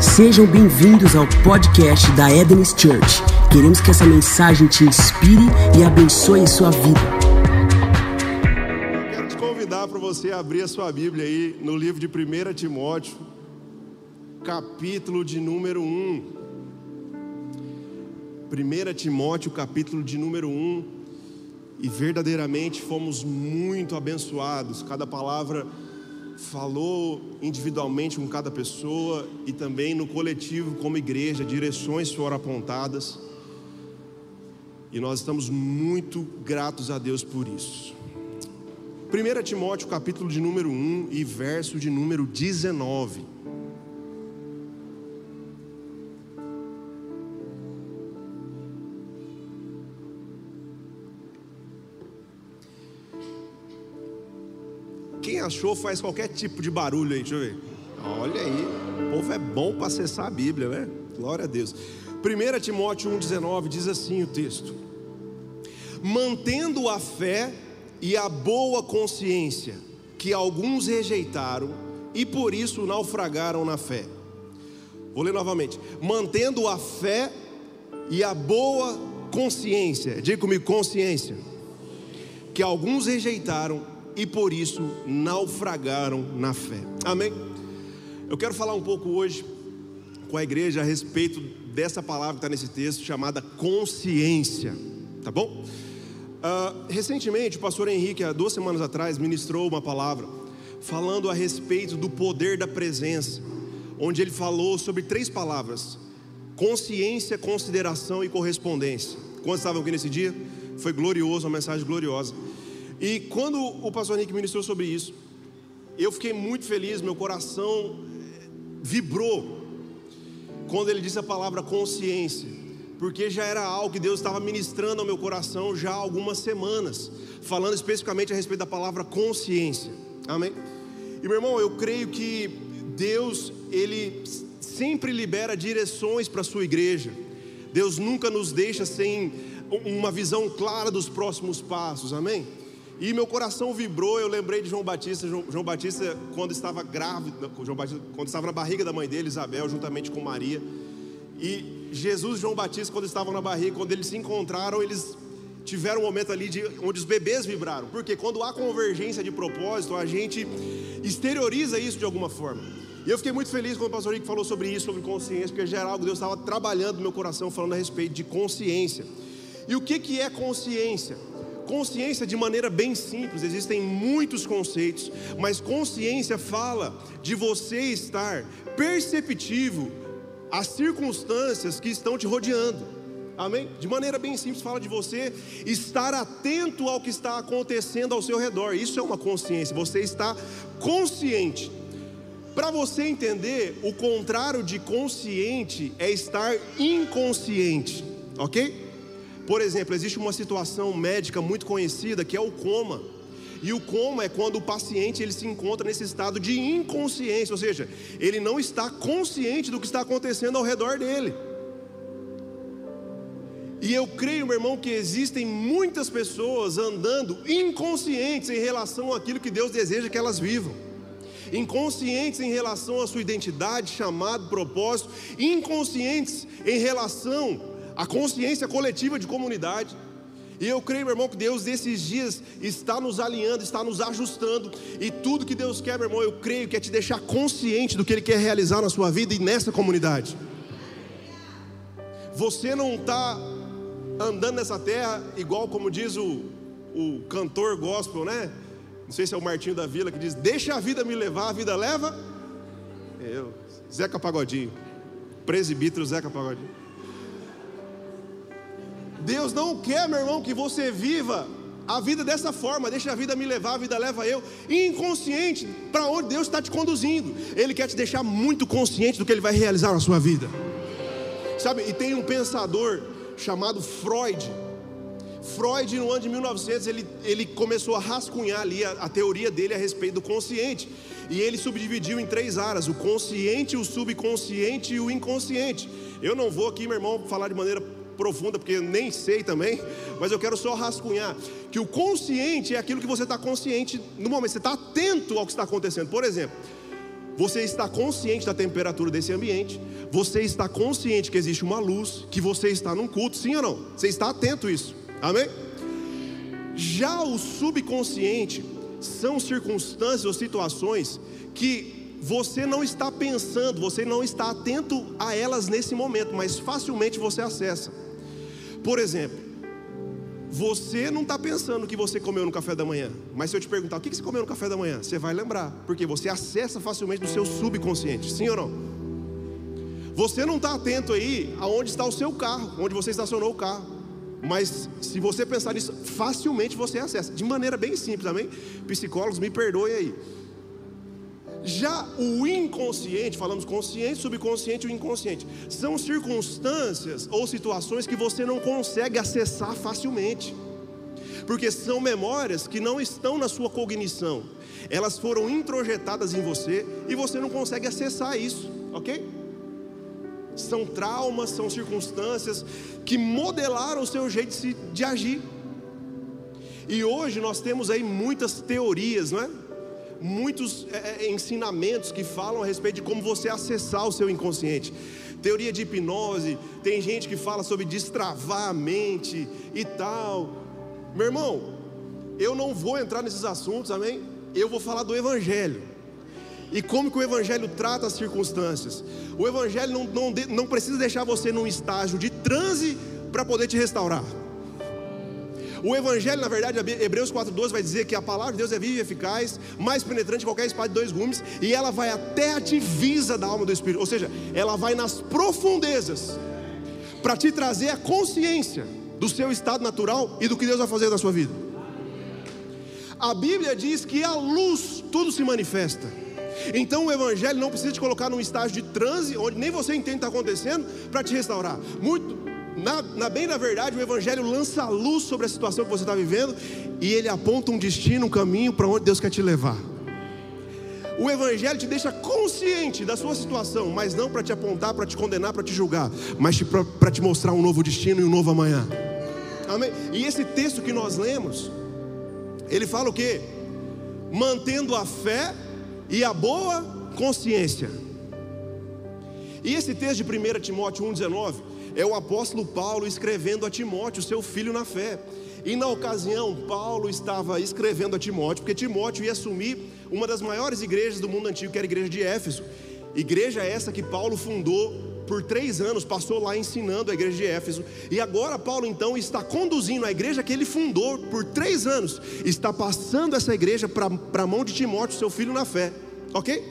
Sejam bem-vindos ao podcast da Edenes Church. Queremos que essa mensagem te inspire e abençoe a sua vida. Eu quero te convidar para você abrir a sua Bíblia aí no livro de 1 Timóteo, capítulo de número 1. 1 Timóteo, capítulo de número 1. E verdadeiramente fomos muito abençoados. Cada palavra falou individualmente com cada pessoa e também no coletivo como igreja, direções foram apontadas e nós estamos muito gratos a Deus por isso. 1 Timóteo capítulo de número 1 e verso de número 19. Achou, faz qualquer tipo de barulho aí, deixa eu ver. Olha aí, o povo é bom para acessar a Bíblia, né? Glória a Deus. 1 Timóteo 1,19 diz assim o texto: mantendo a fé e a boa consciência, que alguns rejeitaram e por isso naufragaram na fé. Vou ler novamente: mantendo a fé e a boa consciência, diga comigo, consciência, que alguns rejeitaram e por isso naufragaram na fé. Amém? Eu quero falar um pouco hoje com a igreja a respeito dessa palavra que está nesse texto, chamada consciência, tá bom? Recentemente o pastor Henrique, há 2 semanas atrás, ministrou uma palavra falando a respeito do poder da presença, onde ele falou sobre 3 palavras: consciência, consideração e correspondência. Quantos estavam aqui nesse dia? Foi glorioso, uma mensagem gloriosa. E quando o pastor Nick ministrou sobre isso, eu fiquei muito feliz, meu coração vibrou quando ele disse a palavra consciência, porque já era algo que Deus estava ministrando ao meu coração já há algumas semanas, falando especificamente a respeito da palavra consciência. Amém? E meu irmão, eu creio que Deus, Ele sempre libera direções para a sua igreja. Deus nunca nos deixa sem uma visão clara dos próximos passos. Amém? E meu coração vibrou, eu lembrei de João Batista. João Batista, quando estava grávido, João Batista, quando estava na barriga da mãe dele, Isabel, juntamente com Maria. E Jesus e João Batista, quando estavam na barriga, quando eles se encontraram, eles tiveram um momento ali onde os bebês vibraram. Porque quando há convergência de propósito, a gente exterioriza isso de alguma forma. E eu fiquei muito feliz quando o pastor Henrique falou sobre isso, sobre consciência, porque já era algo que Deus estava trabalhando no meu coração, falando a respeito de consciência. E o que é consciência? Consciência, de maneira bem simples, existem muitos conceitos, mas consciência fala de você estar perceptivo às circunstâncias que estão te rodeando. Amém? De maneira bem simples, fala de você estar atento ao que está acontecendo ao seu redor. Isso é uma consciência, você está consciente. Para você entender, o contrário de consciente é estar inconsciente, ok? Por exemplo, existe uma situação médica muito conhecida que é o coma. E o coma é quando o paciente ele se encontra nesse estado de inconsciência, ou seja, ele não está consciente do que está acontecendo ao redor dele. E eu creio, meu irmão, que existem muitas pessoas andando inconscientes em relação àquilo que Deus deseja que elas vivam. Inconscientes em relação à sua identidade, chamado, propósito. Inconscientes em relação a consciência coletiva de comunidade. E eu creio, meu irmão, que Deus nesses dias está nos alinhando, está nos ajustando. E tudo que Deus quer, meu irmão, eu creio que é te deixar consciente do que Ele quer realizar na sua vida e nessa comunidade. Você não está andando nessa terra igual como diz o cantor gospel, né? Não sei se é o Martinho da Vila que diz: deixa a vida me levar, a vida leva eu. Zeca Pagodinho, presbítero Zeca Pagodinho. Deus não quer, meu irmão, que você viva a vida dessa forma. Deixa a vida me levar, a vida leva eu. Inconsciente para onde Deus está te conduzindo. Ele quer te deixar muito consciente do que Ele vai realizar na sua vida. Sabe, e tem um pensador chamado Freud. Freud, no ano de 1900, ele começou a rascunhar ali a teoria dele a respeito do consciente. E ele subdividiu em 3 áreas: o consciente, o subconsciente e o inconsciente. Eu não vou aqui, meu irmão, falar de maneira profunda, porque eu nem sei também, mas eu quero só rascunhar que o consciente é aquilo que você está consciente no momento, você está atento ao que está acontecendo. Por exemplo, Você está consciente da temperatura desse ambiente. Você está consciente que existe uma luz, que você está num culto, sim ou não? Você está atento a isso, amém? Já o subconsciente são circunstâncias ou situações que você não está pensando, você não está atento a elas nesse momento, mas facilmente você acessa. Por exemplo, você não está pensando o que você comeu no café da manhã, mas se eu te perguntar o que você comeu no café da manhã, você vai lembrar, porque você acessa facilmente no seu subconsciente, sim ou não? Você não está atento aí aonde está o seu carro, onde você estacionou o carro, mas se você pensar nisso, facilmente você acessa, de maneira bem simples, amém? Psicólogos, me perdoem aí. Já o inconsciente, falamos consciente, subconsciente e o inconsciente, são circunstâncias ou situações que você não consegue acessar facilmente, porque são memórias que não estão na sua cognição, elas foram introjetadas em você e você não consegue acessar isso, ok? São traumas, são circunstâncias que modelaram o seu jeito de agir. E hoje nós temos aí muitas teorias, não é? Muitos ensinamentos que falam a respeito de como você acessar o seu inconsciente. Teoria de hipnose, tem gente que fala sobre destravar a mente e tal. Meu irmão, eu não vou entrar nesses assuntos, amém? Eu vou falar do Evangelho. E como que o Evangelho trata as circunstâncias? O Evangelho não precisa deixar você num estágio de transe para poder te restaurar. O Evangelho, na verdade, Hebreus 4,12 vai dizer que a palavra de Deus é viva e eficaz, mais penetrante que qualquer espada de dois gumes, e ela vai até a divisa da alma do Espírito, ou seja, ela vai nas profundezas para te trazer a consciência do seu estado natural e do que Deus vai fazer na sua vida. A Bíblia diz que a luz, tudo se manifesta. Então o Evangelho não precisa te colocar num estágio de transe, onde nem você entende o que está acontecendo, para te restaurar. Na verdade, o Evangelho lança a luz sobre a situação que você está vivendo, e ele aponta um destino, um caminho para onde Deus quer te levar. O Evangelho te deixa consciente da sua situação, mas não para te apontar, para te condenar, para te julgar, mas para te mostrar um novo destino e um novo amanhã. Amém? E esse texto que nós lemos, ele fala o quê? Mantendo a fé e a boa consciência. E esse texto de 1 Timóteo 1,19 é o apóstolo Paulo escrevendo a Timóteo, seu filho na fé. E na ocasião Paulo estava escrevendo a Timóteo, porque Timóteo ia assumir uma das maiores igrejas do mundo antigo, que era a igreja de Éfeso. Igreja essa que Paulo fundou por 3 anos, passou lá ensinando a igreja de Éfeso. E agora Paulo então está conduzindo a igreja que ele fundou por 3 anos. Está passando essa igreja para a mão de Timóteo, seu filho na fé. Ok?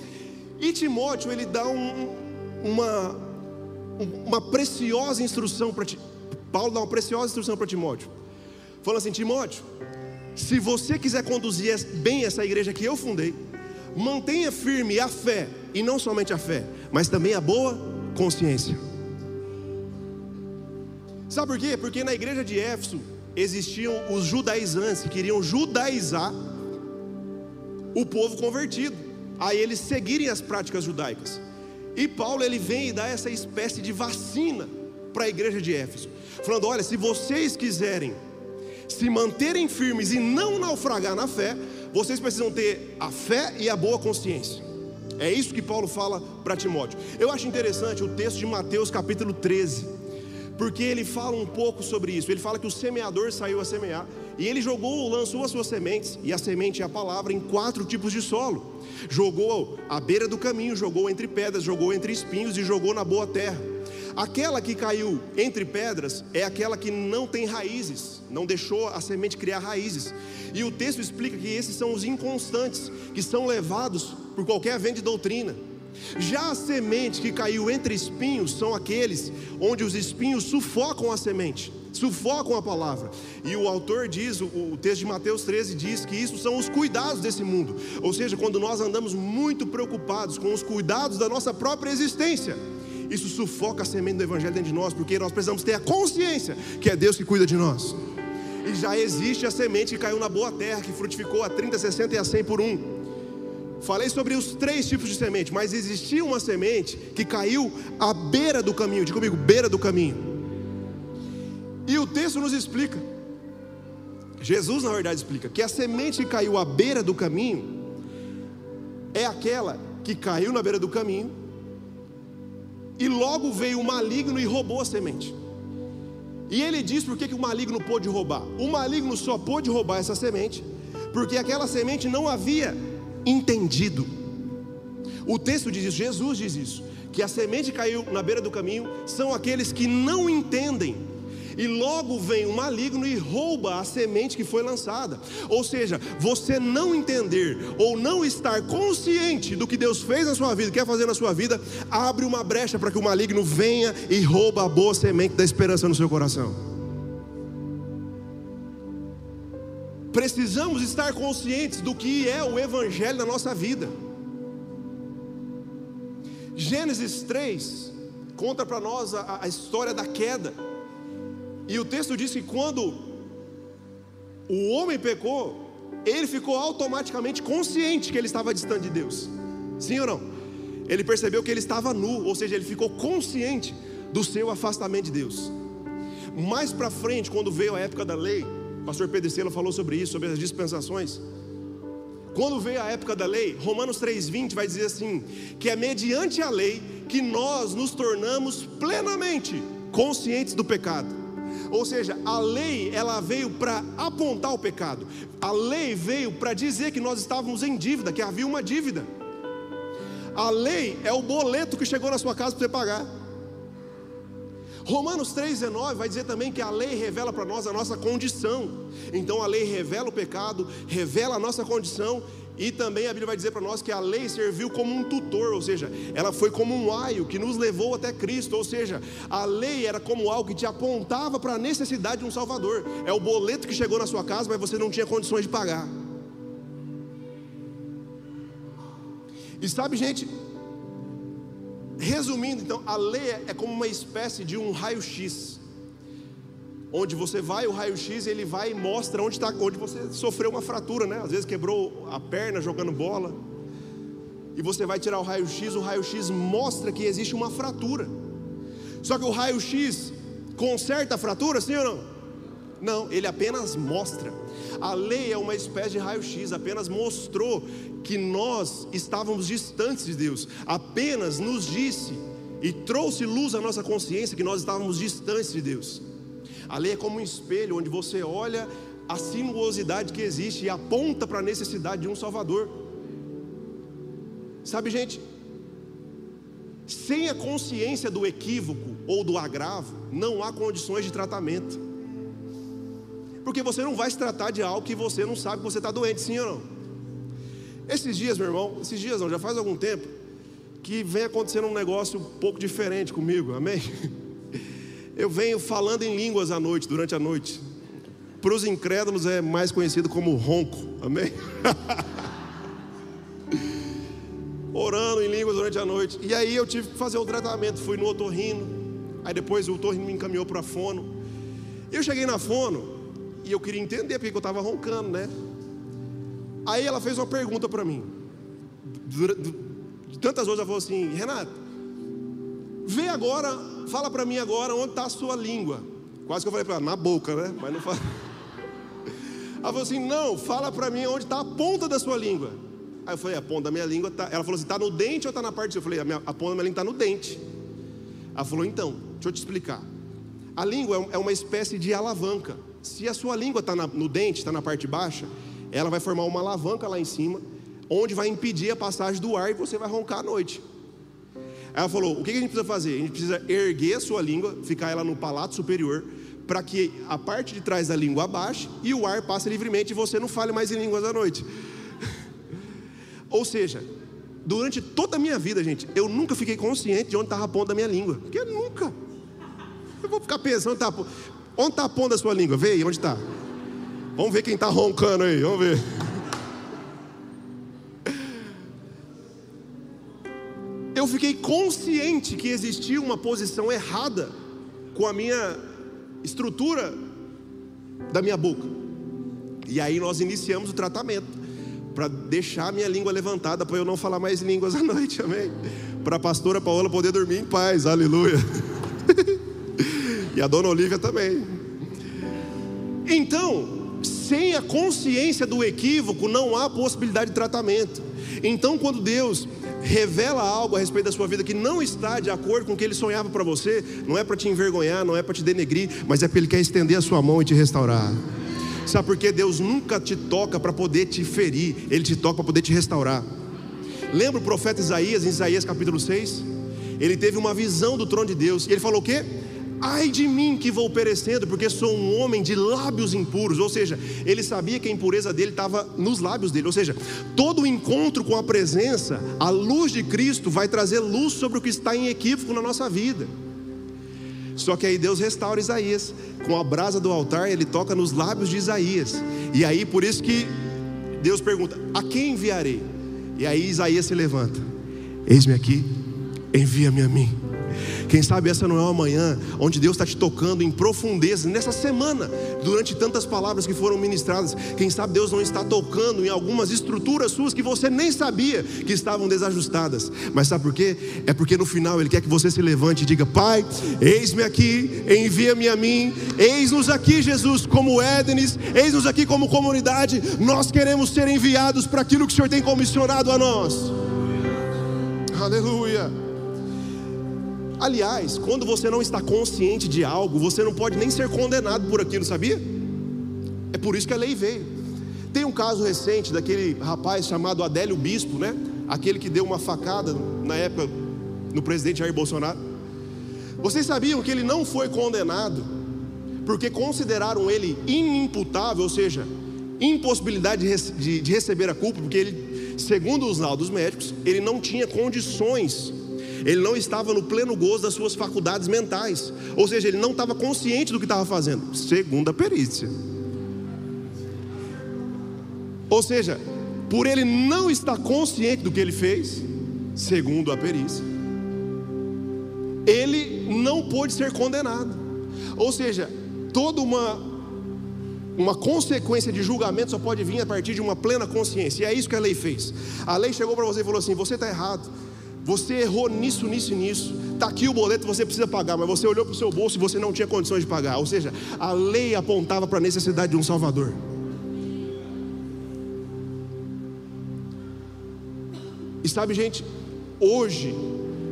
E Timóteo, ele dá uma preciosa instrução para Timóteo. Paulo dá uma preciosa instrução para Timóteo. Fala assim: Timóteo, se você quiser conduzir bem essa igreja que eu fundei, mantenha firme a fé. E não somente a fé, mas também a boa consciência. Sabe por quê? Porque na igreja de Éfeso existiam os judaizantes que queriam judaizar o povo convertido, a eles seguirem as práticas judaicas. E Paulo, ele vem e dá essa espécie de vacina para a igreja de Éfeso, falando: olha, se vocês quiserem se manterem firmes e não naufragar na fé, vocês precisam ter a fé e a boa consciência. É isso que Paulo fala para Timóteo. Eu acho interessante o texto de Mateus capítulo 13, porque ele fala um pouco sobre isso. Ele fala que o semeador saiu a semear, e ele lançou as suas sementes, e a semente é a palavra, em 4 tipos de solo. Jogou à beira do caminho, jogou entre pedras, jogou entre espinhos e jogou na boa terra. Aquela que caiu entre pedras é aquela que não tem raízes, não deixou a semente criar raízes. E o texto explica que esses são os inconstantes, que são levados por qualquer vento de doutrina. Já a semente que caiu entre espinhos são aqueles onde os espinhos sufocam a semente, sufocam a palavra. E o autor diz, o texto de Mateus 13 diz que isso são os cuidados desse mundo. Ou seja, quando nós andamos muito preocupados com os cuidados da nossa própria existência, isso sufoca a semente do Evangelho dentro de nós, porque nós precisamos ter a consciência que é Deus que cuida de nós. E já existe a semente que caiu na boa terra, que frutificou a 30, 60 e a 100 por um. Falei sobre os 3 tipos de semente, mas existia uma semente que caiu à beira do caminho. Diga comigo: beira do caminho. E o texto nos explica, Jesus na verdade explica, que a semente que caiu à beira do caminho é aquela que caiu na beira do caminho, e logo veio o maligno e roubou a semente. E ele diz por que o maligno pôde roubar. O maligno só pôde roubar essa semente porque aquela semente não havia entendido. O texto diz isso, Jesus diz isso, que a semente caiu na beira do caminho são aqueles que não entendem, e logo vem o maligno e rouba a semente que foi lançada. Ou seja, você não entender ou não estar consciente do que Deus fez na sua vida, quer fazer na sua vida, abre uma brecha para que o maligno venha e rouba a boa semente da esperança no seu coração. Precisamos estar conscientes do que é o evangelho na nossa vida. Gênesis 3 conta para nós a história da queda. E o texto diz que quando o homem pecou, ele ficou automaticamente consciente que ele estava distante de Deus. Sim ou não? Ele percebeu que ele estava nu, ou seja, ele ficou consciente do seu afastamento de Deus. Mais para frente, quando veio a época da lei, o pastor Pedro Selo falou sobre isso, sobre as dispensações. Quando veio a época da lei, Romanos 3:20 vai dizer assim, que é mediante a lei que nós nos tornamos plenamente conscientes do pecado. Ou seja, a lei, ela veio para apontar o pecado. A lei veio para dizer que nós estávamos em dívida, que havia uma dívida. A lei é o boleto que chegou na sua casa para você pagar. Romanos 3,19 vai dizer também que a lei revela para nós a nossa condição. Então a lei revela o pecado, revela a nossa condição. E também a Bíblia vai dizer para nós que a lei serviu como um tutor, ou seja, ela foi como um aio que nos levou até Cristo. Ou seja, a lei era como algo que te apontava para a necessidade de um Salvador. É o boleto que chegou na sua casa, mas você não tinha condições de pagar. E sabe, gente, resumindo, então, a lei é como uma espécie de um raio-x, onde você vai, o raio-x ele vai e mostra onde você sofreu uma fratura, né? Às vezes quebrou a perna jogando bola, e você vai tirar o raio-x mostra que existe uma fratura. Só que o raio-x conserta a fratura, sim ou não? Não, ele apenas mostra. A lei é uma espécie de raio-x, apenas mostrou que nós estávamos distantes de Deus, apenas nos disse e trouxe luz à nossa consciência que nós estávamos distantes de Deus. A lei é como um espelho onde você olha a sinuosidade que existe e aponta para a necessidade de um Salvador. Sabe, gente, sem a consciência do equívoco ou do agravo, não há condições de tratamento. Porque você não vai se tratar de algo que você não sabe que você está doente, sim ou não? Esses dias, meu irmão, esses dias não, já faz algum tempo que vem acontecendo um negócio um pouco diferente comigo, amém? Eu venho falando em línguas à noite, durante a noite. Para os incrédulos é mais conhecido como ronco, amém? Orando em línguas durante a noite. E aí eu tive que fazer o tratamento, fui no otorrino. Aí depois o otorrino me encaminhou para a fono. Eu cheguei na fono e eu queria entender porque eu estava roncando, né? Aí ela fez uma pergunta para mim. De tantas vezes ela falou assim: Renato, vê agora, fala para mim agora onde está a sua língua. Quase que eu falei para ela, na boca, né? Mas não fala. Ela falou assim: não, fala para mim onde está a ponta da sua língua. Aí eu falei: a ponta da minha língua está... Ela falou assim: está no dente ou está na parte do seu? Eu falei: a ponta da minha língua está no dente. Ela falou: então, deixa eu te explicar. A língua é uma espécie de alavanca. Se a sua língua está no dente, está na parte baixa, ela vai formar uma alavanca lá em cima, onde vai impedir a passagem do ar e você vai roncar à noite. Ela falou: o que a gente precisa fazer? A gente precisa erguer a sua língua, ficar ela no palato superior, para que a parte de trás da língua abaixe e o ar passe livremente e você não fale mais em línguas à noite. Ou seja, durante toda a minha vida, gente, eu nunca fiquei consciente de onde estava a ponta da minha língua. Porque nunca. Eu vou ficar pensando, tá? Onde está a ponta da sua língua? Vê aí, onde está? Vamos ver quem está roncando aí, vamos ver. Eu fiquei consciente que existia uma posição errada com a minha estrutura da minha boca. E aí nós iniciamos o tratamento para deixar a minha língua levantada, para eu não falar mais línguas à noite, amém? Para a pastora Paola poder dormir em paz, aleluia. E a dona Olívia também. Então, sem a consciência do equívoco, não há possibilidade de tratamento. Então, quando Deus revela algo a respeito da sua vida que não está de acordo com o que Ele sonhava para você, não é para te envergonhar, não é para te denegrir, mas é porque Ele quer estender a sua mão e te restaurar. Sabe por quê? Deus nunca te toca para poder te ferir, Ele te toca para poder te restaurar. Lembra o profeta Isaías, em Isaías capítulo 6? Ele teve uma visão do trono de Deus e ele falou o quê? Ai de mim que vou perecendo, porque sou um homem de lábios impuros. Ou seja, ele sabia que a impureza dele estava nos lábios dele. Ou seja, todo o encontro com a presença, a luz de Cristo vai trazer luz sobre o que está em equívoco na nossa vida. Só que aí Deus restaura Isaías. Com a brasa do altar ele toca nos lábios de Isaías. E aí por isso que Deus pergunta: a quem enviarei? E aí Isaías se levanta: eis-me aqui, envia-me a mim. Quem sabe essa não é uma manhã onde Deus está te tocando em profundeza nessa semana, durante tantas palavras que foram ministradas. Quem sabe Deus não está tocando em algumas estruturas suas que você nem sabia que estavam desajustadas. Mas sabe por quê? É porque no final Ele quer que você se levante e diga: Pai, eis-me aqui, envia-me a mim. Eis-nos aqui, Jesus, como Édenes. Eis-nos aqui como comunidade. Nós queremos ser enviados para aquilo que o Senhor tem comissionado a nós. Aleluia. Aliás, quando você não está consciente de algo, você não pode nem ser condenado por aquilo, sabia? É por isso que a lei veio. Tem um caso recente daquele rapaz chamado Adélio Bispo, né? Aquele que deu uma facada na época no presidente Jair Bolsonaro. Vocês sabiam que ele não foi condenado porque consideraram ele inimputável, ou seja, impossibilidade de receber a culpa, porque ele, segundo os laudos médicos, ele não tinha condições. Ele não estava no pleno gozo das suas faculdades mentais. Ou seja, ele não estava consciente do que estava fazendo, segundo a perícia. Ou seja, por ele não estar consciente do que ele fez, segundo a perícia, ele não pôde ser condenado. Ou seja, toda uma consequência de julgamento só pode vir a partir de uma plena consciência. E é isso que a lei fez. A lei chegou para você e falou assim: você está errado, você errou nisso, nisso e nisso. Está aqui o boleto, você precisa pagar. Mas você olhou para o seu bolso e você não tinha condições de pagar. Ou seja, a lei apontava para a necessidade de um Salvador. E sabe, gente, hoje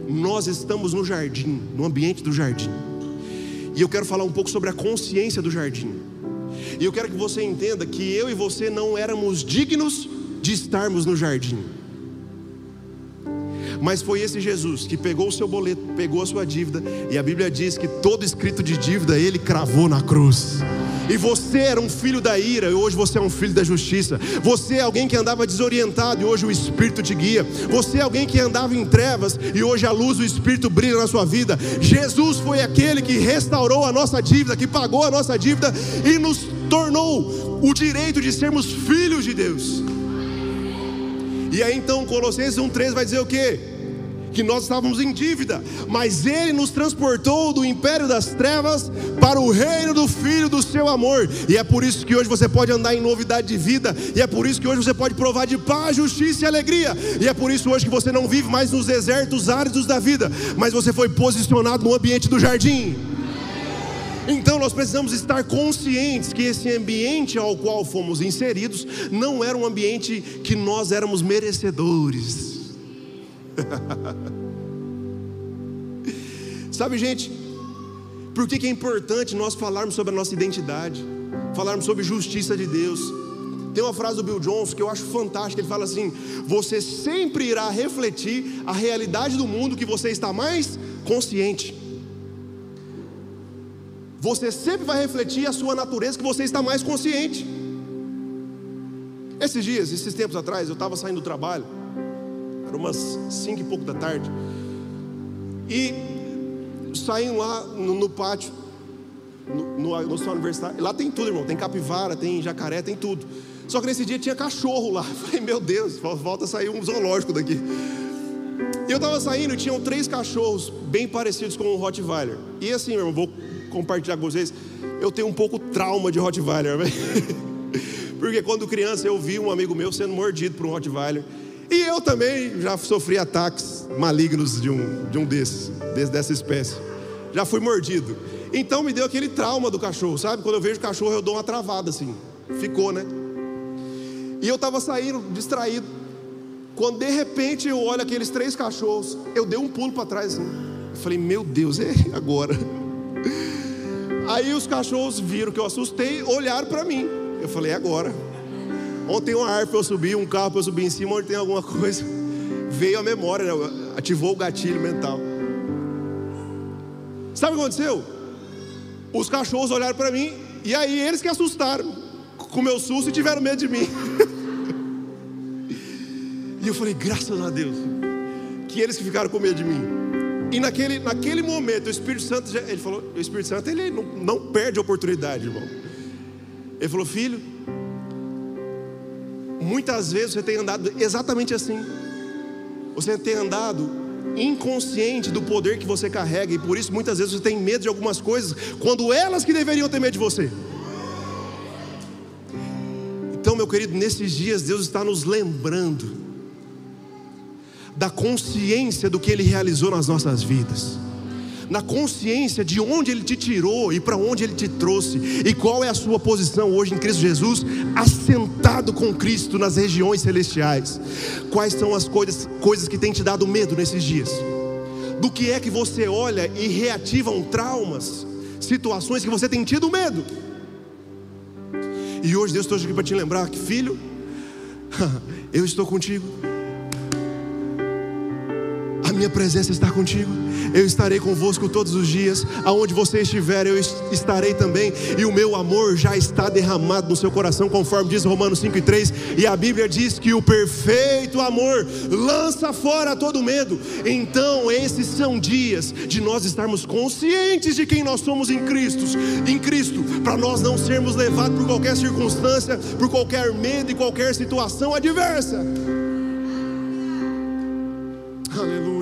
nós estamos no jardim, no ambiente do jardim. E eu quero falar um pouco sobre a consciência do jardim. E eu quero que você entenda que eu e você não éramos dignos de estarmos no jardim. Mas foi esse Jesus que pegou o seu boleto, pegou a sua dívida, e a Bíblia diz que todo escrito de dívida Ele cravou na cruz. E você era um filho da ira, e hoje você é um filho da justiça. Você é alguém que andava desorientado, e hoje o Espírito te guia. Você é alguém que andava em trevas, e hoje a luz do Espírito brilha na sua vida. Jesus foi aquele que restaurou a nossa dívida, que pagou a nossa dívida e nos tornou o direito de sermos filhos de Deus. E aí então Colossenses 1,3 vai dizer o quê? Que nós estávamos em dívida, mas Ele nos transportou do império das trevas para o reino do Filho do Seu amor. E é por isso que hoje você pode andar em novidade de vida. E é por isso que hoje você pode provar de paz, justiça e alegria. E é por isso hoje que você não vive mais nos desertos áridos da vida, mas você foi posicionado no ambiente do jardim. Então nós precisamos estar conscientes que esse ambiente ao qual fomos inseridos não era um ambiente que nós éramos merecedores. Sabe, gente, por que é importante nós falarmos sobre a nossa identidade, falarmos sobre justiça de Deus? Tem uma frase do Bill Johnson que eu acho fantástica. Ele fala assim: você sempre irá refletir a realidade do mundo que você está mais consciente. Você sempre vai refletir a sua natureza que você está mais consciente. Esses tempos atrás, eu estava saindo do trabalho, era umas 5 e pouco da tarde, e saindo lá no pátio, no hospital universitário. Lá tem tudo, irmão, tem capivara, tem jacaré, tem tudo. Só que nesse dia tinha cachorro lá. Eu falei: meu Deus, falta sair um zoológico daqui. E eu estava saindo e tinham 3 cachorros bem parecidos com um Rottweiler. E assim, meu irmão, vou compartilhar com vocês, eu tenho um pouco trauma de Rottweiler, porque quando criança eu vi um amigo meu sendo mordido por um Rottweiler, e eu também já sofri ataques malignos de um dessa espécie, já fui mordido. Então me deu aquele trauma do cachorro, sabe? Quando eu vejo cachorro eu dou uma travada assim, ficou, né? E eu estava saindo distraído, Quando de repente eu olho aqueles três cachorros, eu dei um pulo para trás, né? Eu falei, meu Deus, é agora. Aí os cachorros viram que eu assustei, olharam para mim. Eu falei, é agora. Ontem tem uma árvore para eu subir, um carro para eu subir em cima, onde tem alguma coisa. Veio a memória, né? Ativou o gatilho mental. Sabe o que aconteceu? Os cachorros olharam para mim, e aí eles que assustaram com o meu susto e tiveram medo de mim. E eu falei, graças a Deus, que eles que ficaram com medo de mim. E naquele momento, o Espírito Santo, ele falou, o Espírito Santo, ele não perde a oportunidade, irmão. Ele falou, filho, muitas vezes você tem andado exatamente assim. Você tem andado inconsciente do poder que você carrega, e por isso muitas vezes você tem medo de algumas coisas, quando elas que deveriam ter medo de você. Então, meu querido, nesses dias Deus está nos lembrando da consciência do que Ele realizou nas nossas vidas, na consciência de onde Ele te tirou e para onde Ele te trouxe, e qual é a sua posição hoje em Cristo Jesus, assentado com Cristo nas regiões celestiais. Quais são as coisas que têm te dado medo nesses dias? Do que é que você olha e reativam traumas, situações que você tem tido medo? E hoje Deus está aqui para te lembrar que, filho, eu estou contigo, minha presença está contigo, eu estarei convosco todos os dias, aonde você estiver eu estarei também, e o meu amor já está derramado no seu coração, conforme diz Romanos 5:3, e a Bíblia diz que o perfeito amor lança fora todo medo. Então esses são dias de nós estarmos conscientes de quem nós somos em Cristo, para nós não sermos levados por qualquer circunstância, por qualquer medo e qualquer situação adversa. Aleluia.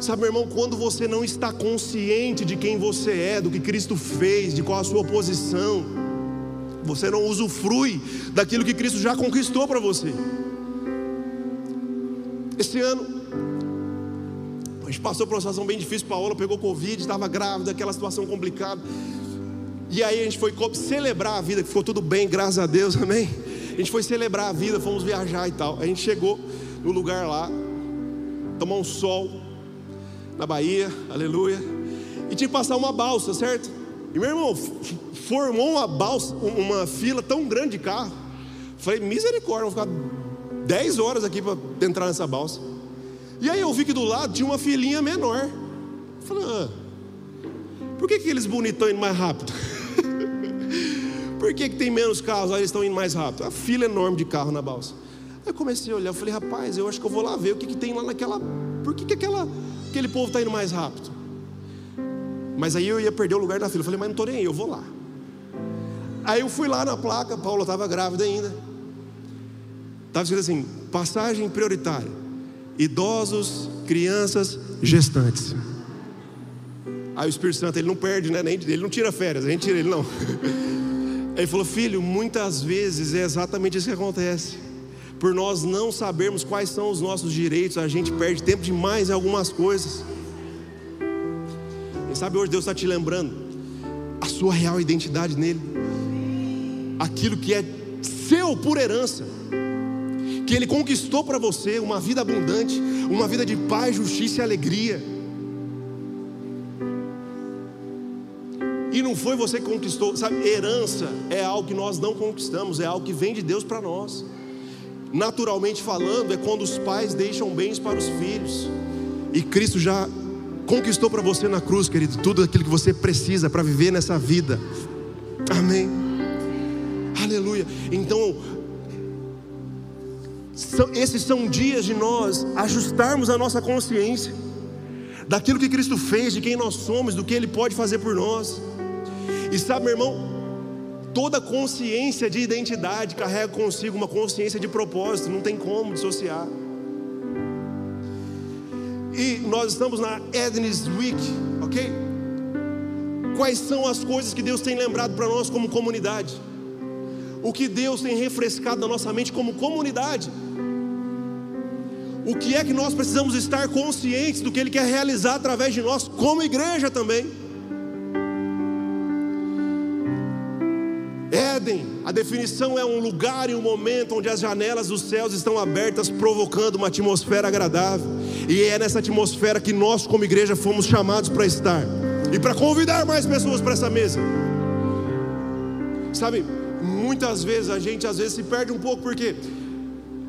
Sabe, meu irmão, quando você não está consciente de quem você é, do que Cristo fez, de qual a sua posição, você não usufrui daquilo que Cristo já conquistou para você. Esse ano a gente passou por uma situação bem difícil. Paola pegou Covid, estava grávida, aquela situação complicada. E aí a gente foi celebrar a vida, que ficou tudo bem, graças a Deus, amém. A gente foi celebrar a vida, fomos viajar e tal. A gente chegou no lugar lá, tomar um sol na Bahia, aleluia, e tinha que passar uma balsa, certo? E meu irmão, formou uma balsa, uma fila tão grande de carro. Falei, misericórdia, vou ficar 10 horas aqui para entrar nessa balsa. E aí eu vi que do lado tinha uma filinha menor. Falei, por que aqueles bonitão indo mais rápido? Por que tem menos carros lá, eles estão indo mais rápido? A fila enorme de carro na balsa. Eu comecei a olhar, eu falei, rapaz, eu acho que eu vou lá ver o que tem lá naquela. Por que aquele povo está indo mais rápido? Mas aí eu ia perder o lugar da fila. Eu falei, mas não estou nem aí, eu vou lá. Aí eu fui lá na placa, a Paula estava grávida ainda. Estava escrito assim, passagem prioritária, idosos, crianças, gestantes. Aí o Espírito Santo, ele não perde, né? Ele não tira férias, a gente tira ele não. Aí ele falou, filho, muitas vezes é exatamente isso que acontece. Por nós não sabermos quais são os nossos direitos, a gente perde tempo demais em algumas coisas. Quem sabe hoje Deus está te lembrando a sua real identidade nele, aquilo que é seu por herança, que Ele conquistou para você, uma vida abundante, uma vida de paz, justiça e alegria. E não foi você que conquistou, sabe? Herança é algo que nós não conquistamos, é algo que vem de Deus para nós. Naturalmente falando, é quando os pais deixam bens para os filhos. E Cristo já conquistou para você na cruz, querido, tudo aquilo que você precisa para viver nessa vida. Amém. Aleluia. Então, esses são dias de nós ajustarmos a nossa consciência daquilo que Cristo fez, de quem nós somos, do que Ele pode fazer por nós. E sabe, meu irmão, toda consciência de identidade carrega consigo uma consciência de propósito, não tem como dissociar. E nós estamos na Édenes Week, ok? Quais são as coisas que Deus tem lembrado para nós como comunidade? O que Deus tem refrescado na nossa mente como comunidade? O que é que nós precisamos estar conscientes do que Ele quer realizar através de nós como igreja também? Éden, a definição é um lugar e um momento onde as janelas dos céus estão abertas, provocando uma atmosfera agradável. E é nessa atmosfera que nós como igreja fomos chamados para estar e para convidar mais pessoas para essa mesa. Sabe, muitas vezes a gente se perde um pouco, porque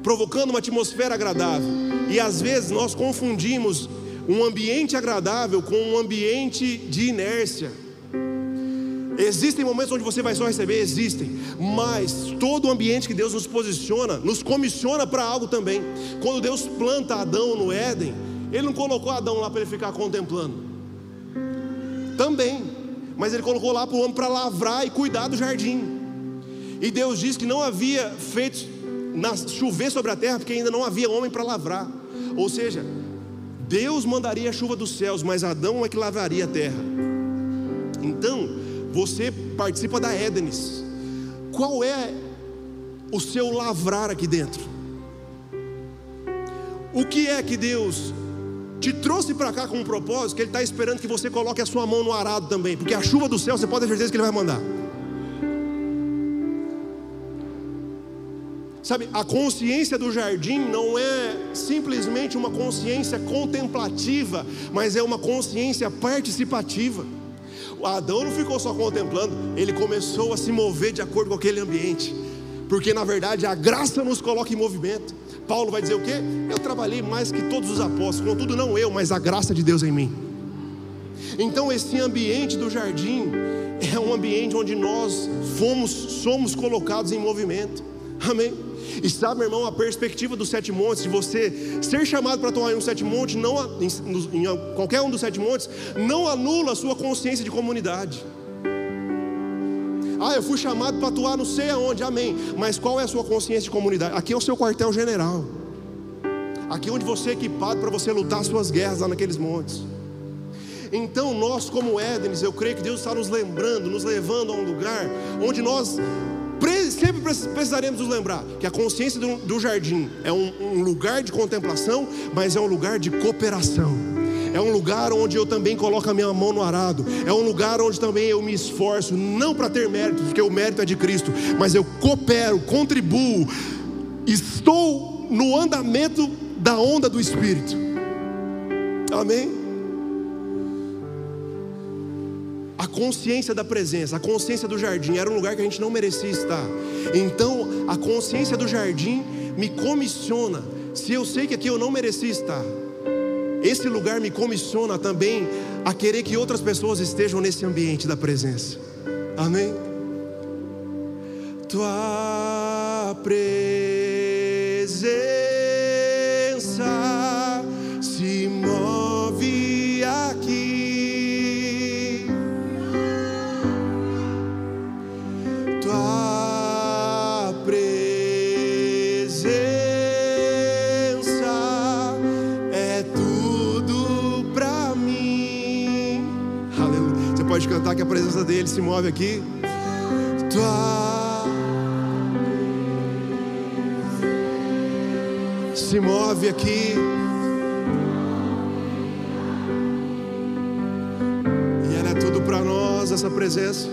provocando uma atmosfera agradável, e às vezes nós confundimos um ambiente agradável com um ambiente de inércia. Existem momentos onde você vai só receber, existem, mas todo o ambiente que Deus nos posiciona, nos comissiona para algo também. Quando Deus planta Adão no Éden, Ele não colocou Adão lá para ele ficar contemplando também, mas Ele colocou lá para o homem para lavrar e cuidar do jardim. E Deus diz que não havia feito chover sobre a terra, porque ainda não havia homem para lavrar. Ou seja, Deus mandaria a chuva dos céus, mas Adão é que lavaria a terra. Então você participa da Édenes. Qual é o seu lavrar aqui dentro? O que é que Deus te trouxe para cá com um propósito, que Ele está esperando que você coloque a sua mão no arado também? Porque a chuva do céu, você pode ter certeza que Ele vai mandar. Sabe, a consciência do jardim não é simplesmente uma consciência contemplativa, mas é uma consciência participativa. Adão não ficou só contemplando, ele começou a se mover de acordo com aquele ambiente, porque na verdade a graça nos coloca em movimento. Paulo vai dizer o quê? Eu trabalhei mais que todos os apóstolos, contudo não eu, mas a graça de Deus em mim. Então esse ambiente do jardim é um ambiente onde nós somos colocados em movimento. Amém? E sabe, meu irmão, a perspectiva dos sete montes, de você ser chamado para tomar em um sete monte, em qualquer um dos sete montes, não anula a sua consciência de comunidade. Ah, eu fui chamado para atuar não sei aonde, amém. Mas qual é a sua consciência de comunidade? Aqui é o seu quartel general. Aqui é onde você é equipado para você lutar as suas guerras lá naqueles montes. Então nós como Édenes, eu creio que Deus está nos lembrando, nos levando a um lugar onde nós sempre precisaremos nos lembrar que a consciência do jardim é um lugar de contemplação, mas é um lugar de cooperação. É um lugar onde eu também coloco a minha mão no arado. É um lugar onde também eu me esforço, não para ter mérito, porque o mérito é de Cristo, mas eu coopero, contribuo, estou no andamento da onda do Espírito. Amém? A consciência da presença, a consciência do jardim, era um lugar que a gente não merecia estar. Então a consciência do jardim me comissiona. Se eu sei que aqui eu não merecia estar, esse lugar me comissiona também a querer que outras pessoas estejam nesse ambiente da presença. Amém? Tua presença se move aqui. Cantar que a presença dele se move aqui. Tua se move aqui. E ela é tudo para nós, essa presença.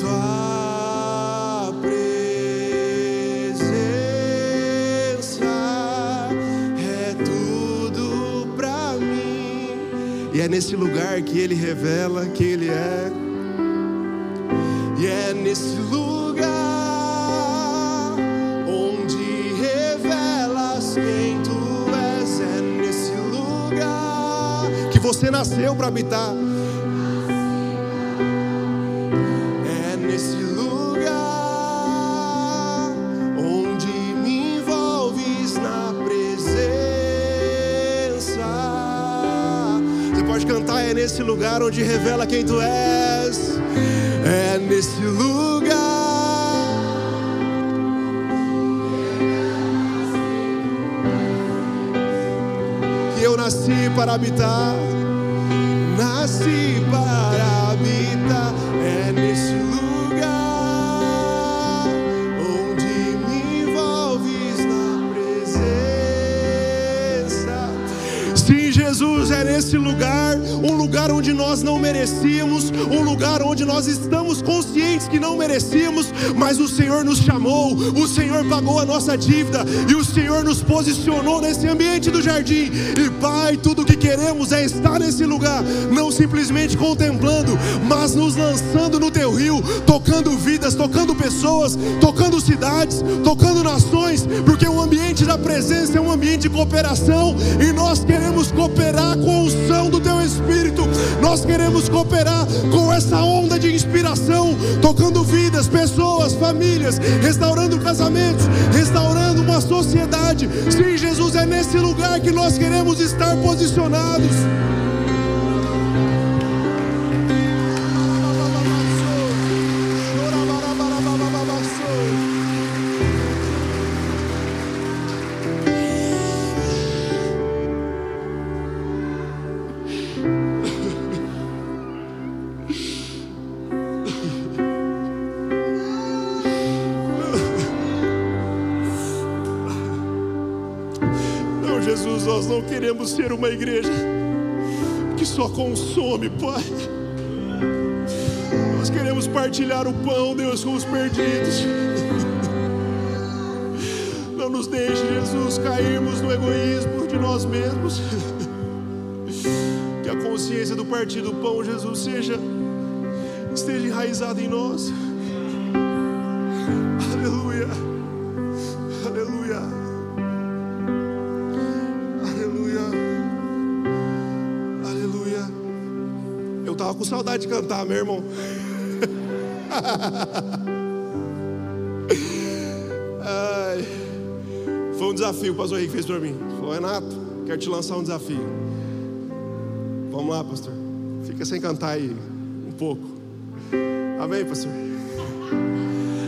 Tua presença é tudo para mim. E é nesse lugar que Ele revela que Ele é. E é nesse lugar onde revelas quem Tu és. É nesse lugar que você nasceu para habitar. É nesse lugar onde me envolves na presença. Pode cantar, é nesse lugar onde revela quem Tu és. É nesse lugar. Que eu nasci para habitar. Nasci para habitar. É nesse lugar onde me envolves na presença. Sim, Jesus. Jesus era esse lugar, um lugar onde nós não merecíamos, um lugar onde nós estamos conscientes que não merecíamos, mas o Senhor nos chamou, o Senhor pagou a nossa dívida e o Senhor nos posicionou nesse ambiente do jardim. E Pai, tudo o que queremos é estar nesse lugar, não simplesmente contemplando, mas nos lançando no Teu rio, tocando vidas, tocando pessoas, tocando cidades, tocando nações, porque o ambiente da presença é um ambiente de cooperação e nós queremos cooperar com a unção do Teu Espírito, nós queremos cooperar com essa onda de inspiração, tocando vidas, pessoas, famílias, restaurando casamentos, restaurando uma sociedade. Sim, Jesus, é nesse lugar que nós queremos estar posicionados. Nós não queremos ser uma igreja que só consome, Pai. Nós queremos partilhar o pão, Deus, com os perdidos. Não nos deixe, Jesus, cairmos no egoísmo de nós mesmos. Que a consciência do partir do pão, Jesus, esteja enraizada em nós. Aleluia, aleluia. Tava com saudade de cantar, meu irmão. Ai, foi um desafio que o pastor Henrique fez para mim. Falou: Renato, quero te lançar um desafio. Vamos lá, pastor. Fica sem cantar aí um pouco. Amém, pastor?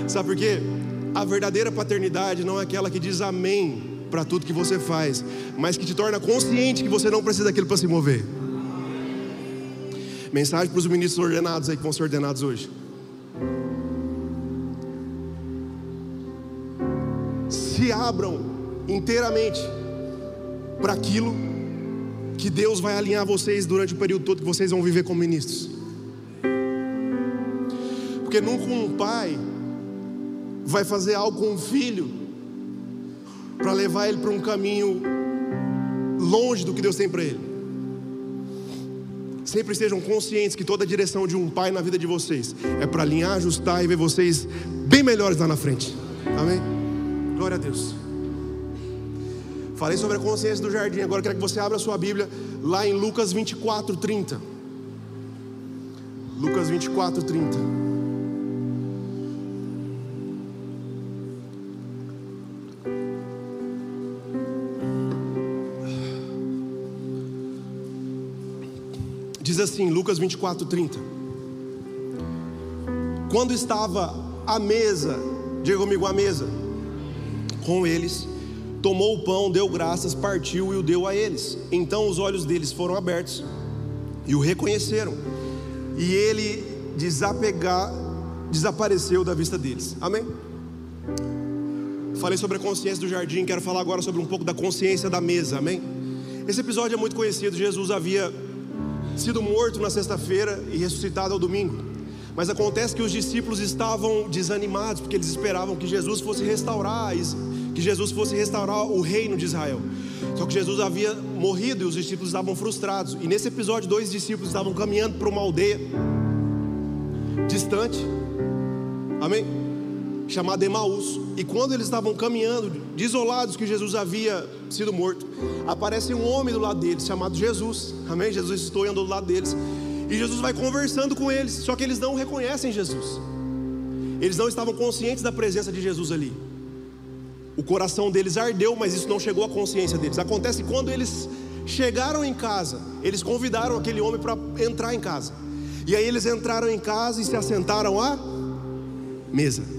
Sabe por quê? A verdadeira paternidade não é aquela que diz amém para tudo que você faz, mas que te torna consciente que você não precisa daquilo para se mover. Mensagem para os ministros ordenados aí, que vão ser ordenados hoje. Se abram inteiramente para aquilo que Deus vai alinhar vocês durante o período todo que vocês vão viver como ministros. Porque nunca um pai vai fazer algo com um filho para levar ele para um caminho longe do que Deus tem para ele. Sempre estejam conscientes que toda a direção de um pai na vida de vocês é para alinhar, ajustar e ver vocês bem melhores lá na frente. Amém? Glória a Deus. Falei sobre a consciência do jardim. Agora eu quero que você abra a sua Bíblia lá em Lucas 24:30. Lucas 24:30. Diz assim, Lucas 24:30: quando estava à mesa, diga comigo, à mesa, com eles, tomou o pão, deu graças, partiu e o deu a eles. Então os olhos deles foram abertos e o reconheceram, e ele desapareceu da vista deles. Amém? Falei sobre a consciência do jardim, quero falar agora sobre um pouco da consciência da mesa. Amém? Esse episódio é muito conhecido. Jesus havia sido morto na sexta-feira e ressuscitado ao domingo, mas acontece que os discípulos estavam desanimados, porque eles esperavam que Jesus fosse restaurar o reino de Israel. Só que Jesus havia morrido e os discípulos estavam frustrados. E nesse episódio, dois discípulos estavam caminhando para uma aldeia distante, amém, chamada Emaús. E quando eles estavam caminhando, desolados que Jesus havia sido morto, aparece um homem do lado deles, chamado Jesus. Amém? Jesus estou andando do lado deles, e Jesus vai conversando com eles. Só que eles não reconhecem Jesus, eles não estavam conscientes da presença de Jesus ali. O coração deles ardeu, mas isso não chegou à consciência deles. Acontece que quando eles chegaram em casa, eles convidaram aquele homem para entrar em casa. E aí eles entraram em casa e se assentaram à mesa.